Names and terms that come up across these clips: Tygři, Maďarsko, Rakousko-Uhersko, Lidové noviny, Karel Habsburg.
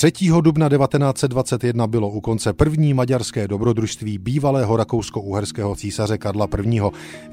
3. dubna 1921 bylo u konce první maďarské dobrodružství bývalého rakousko-uherského císaře Karla I.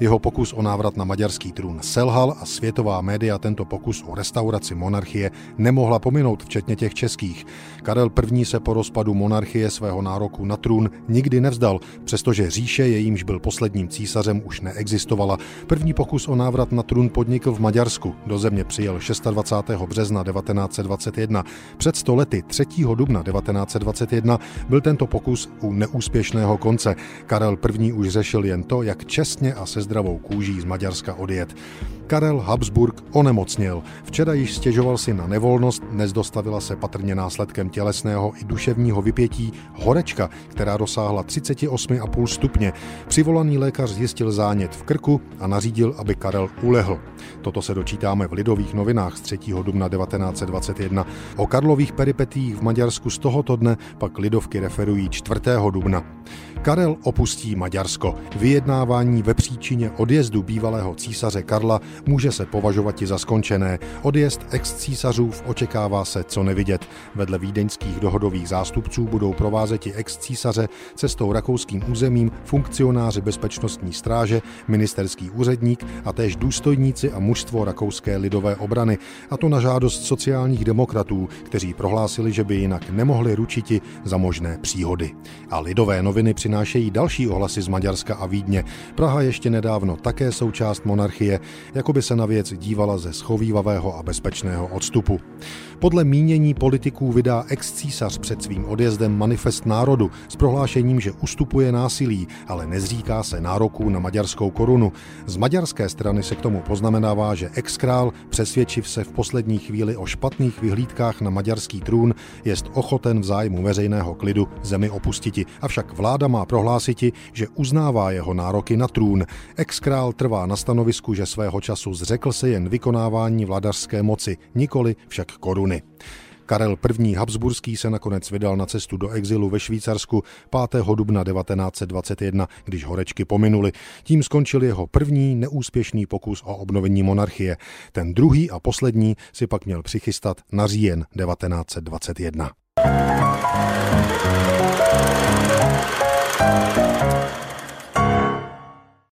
Jeho pokus o návrat na maďarský trůn selhal a světová média tento pokus o restauraci monarchie nemohla pominout, včetně těch českých. Karel I. se po rozpadu monarchie svého nároku na trůn nikdy nevzdal, přestože říše, jejímž byl posledním císařem, už neexistovala. První pokus o návrat na trůn podnikl v Maďarsku. Do země přijel 26. března 1921. Před 100 lety 3. dubna 1921 byl tento pokus u neúspěšného konce. Karel I. už řešil jen to, jak čestně a se zdravou kůží z Maďarska odjet. Karel Habsburg onemocněl. Včera již stěžoval si na nevolnost, dnes dostavila se patrně následkem tělesného i duševního vypětí horečka, která dosáhla 38,5 stupně. Přivolaný lékař zjistil zánět v krku a nařídil, aby Karel ulehl. Toto se dočítáme v Lidových novinách z 3. dubna 1921. O Karlových peripetiích v Maďarsku z tohoto dne pak Lidovky referují 4. dubna. Karel opustí Maďarsko. Vyjednávání ve příčině odjezdu bývalého císaře Karla může se považovat i za skončené. Odjezd ex-císařů očekává se co nevidět. Vedle vídeňských dohodových zástupců budou provázeti ex-císaře cestou rakouským územím funkcionáři bezpečnostní stráže, ministerský úředník a též důstojníci a mužstvo rakouské lidové obrany. A to na žádost sociálních demokratů, kteří prohlásili, že by jinak nemohli ručiti za možné příhody. A Lidové noviny přinášejí další ohlasy z Maďarska a Vídně. Praha ještě nedávno také součást monarchie, jako by se na věc dívala ze schovívavého a bezpečného odstupu. Podle mínění politiků vydá ex-císař před svým odjezdem manifest národu s prohlášením, že ustupuje násilí, ale nezříká se nároků na maďarskou korunu. Z maďarské strany se k tomu poznamenává, že ex-král, přesvědčiv se v poslední chvíli o špatných vyhlídkách na maďarský trůn, jest ochoten v zájmu veřejného klidu zemi opustiti. Avšak vláda má prohlásiti, že uznává jeho nároky na trůn. Ex-král trvá na stanovisku, že svého času zřekl se jen vykonávání vládařské moci, nikoli však koruny. Karel I. Habsburský se nakonec vydal na cestu do exilu ve Švýcarsku 5. dubna 1921, když horečky pominuly. Tím skončil jeho první neúspěšný pokus o obnovení monarchie. Ten druhý a poslední si pak měl přichystat na říjen 1921.